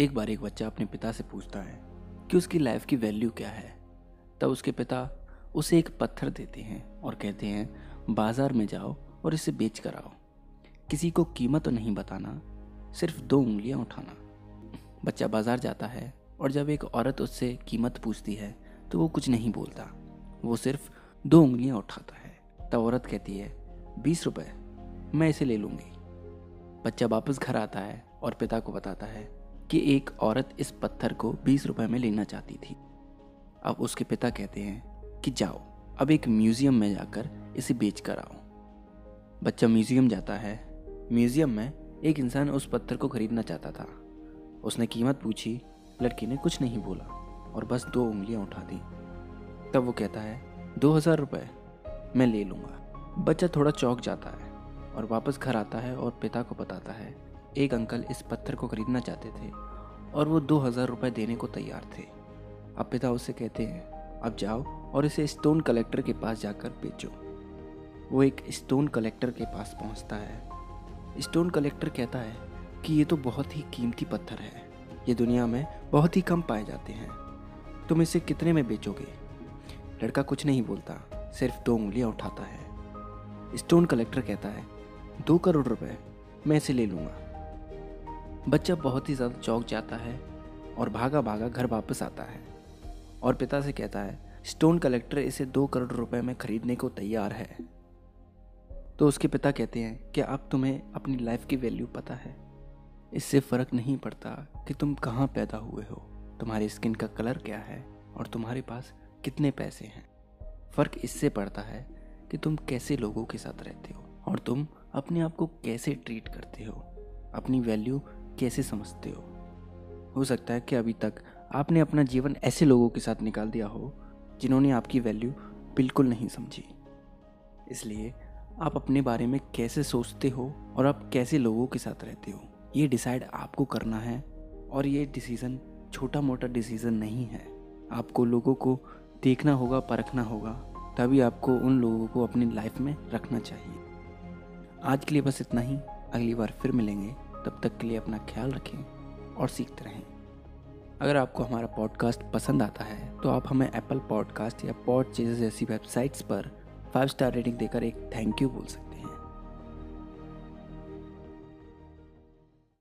एक बार एक बच्चा अपने पिता से पूछता है कि उसकी लाइफ की वैल्यू क्या है, तब उसके पिता उसे एक पत्थर देते हैं और कहते हैं बाज़ार में जाओ और इसे बेच कर आओ, किसी को कीमत तो नहीं बताना, सिर्फ 2 उंगलियां उठाना। बच्चा बाज़ार जाता है और जब एक औरत उससे कीमत पूछती है तो वो कुछ नहीं बोलता, वो सिर्फ 2 उंगलियां उठाता है। तब औरत कहती है 20 रुपये, मैं इसे ले लूँगी। बच्चा वापस घर आता है और पिता को बताता है कि एक औरत इस पत्थर को 20 रुपये में लेना चाहती थी। अब उसके पिता कहते हैं कि जाओ अब एक म्यूज़ियम में जाकर इसे बेच कर आओ। बच्चा म्यूज़ियम जाता है। म्यूज़ियम में एक इंसान उस पत्थर को खरीदना चाहता था। उसने कीमत पूछी, लड़की ने कुछ नहीं बोला और बस 2 उंगलियां उठा दी। तब वो कहता है 2000 रुपये, मैं ले लूँगा। बच्चा थोड़ा चौंक जाता है और वापस घर आता है और पिता को बताता है एक अंकल इस पत्थर को खरीदना चाहते थे और वो 2000 रुपये देने को तैयार थे। अब पिता उससे कहते हैं अब जाओ और इसे स्टोन कलेक्टर के पास जाकर बेचो। वो एक स्टोन कलेक्टर के पास पहुंचता है। स्टोन कलेक्टर कहता है कि ये तो बहुत ही कीमती पत्थर है, ये दुनिया में बहुत ही कम पाए जाते हैं, तुम इसे कितने में बेचोगे? लड़का कुछ नहीं बोलता, सिर्फ 2 उंगलियां उठाता है। स्टोन कलेक्टर कहता है 2 करोड़ रुपये, मैं इसे ले लूँगा। बच्चा बहुत ही ज़्यादा चौंक जाता है और भागा भागा घर वापस आता है और पिता से कहता है स्टोन कलेक्टर इसे 2 करोड़ रुपए में ख़रीदने को तैयार है। तो उसके पिता कहते हैं कि अब तुम्हें अपनी लाइफ की वैल्यू पता है, इससे फ़र्क नहीं पड़ता कि तुम कहाँ पैदा हुए हो, तुम्हारी स्किन का कलर क्या है और तुम्हारे पास कितने पैसे हैं। फ़र्क इससे पड़ता है कि तुम कैसे लोगों के साथ रहते हो और तुम अपने आप को कैसे ट्रीट करते हो, अपनी वैल्यू कैसे समझते हो। हो सकता है कि अभी तक आपने अपना जीवन ऐसे लोगों के साथ निकाल दिया हो जिन्होंने आपकी वैल्यू बिल्कुल नहीं समझी। इसलिए आप अपने बारे में कैसे सोचते हो और आप कैसे लोगों के साथ रहते हो, ये डिसाइड आपको करना है। और ये डिसीज़न छोटा मोटा डिसीज़न नहीं है, आपको लोगों को देखना होगा, परखना होगा, तभी आपको उन लोगों को अपनी लाइफ में रखना चाहिए। आज के लिए बस इतना ही, अगली बार फिर मिलेंगे, तब तक के लिए अपना ख्याल रखें और सीखते रहें। अगर आपको हमारा पॉडकास्ट पसंद आता है तो आप हमें एप्पल पॉडकास्ट या पॉडचेज़ जैसी वेबसाइट्स पर 5 स्टार रेटिंग देकर एक थैंक यू बोल सकते हैं।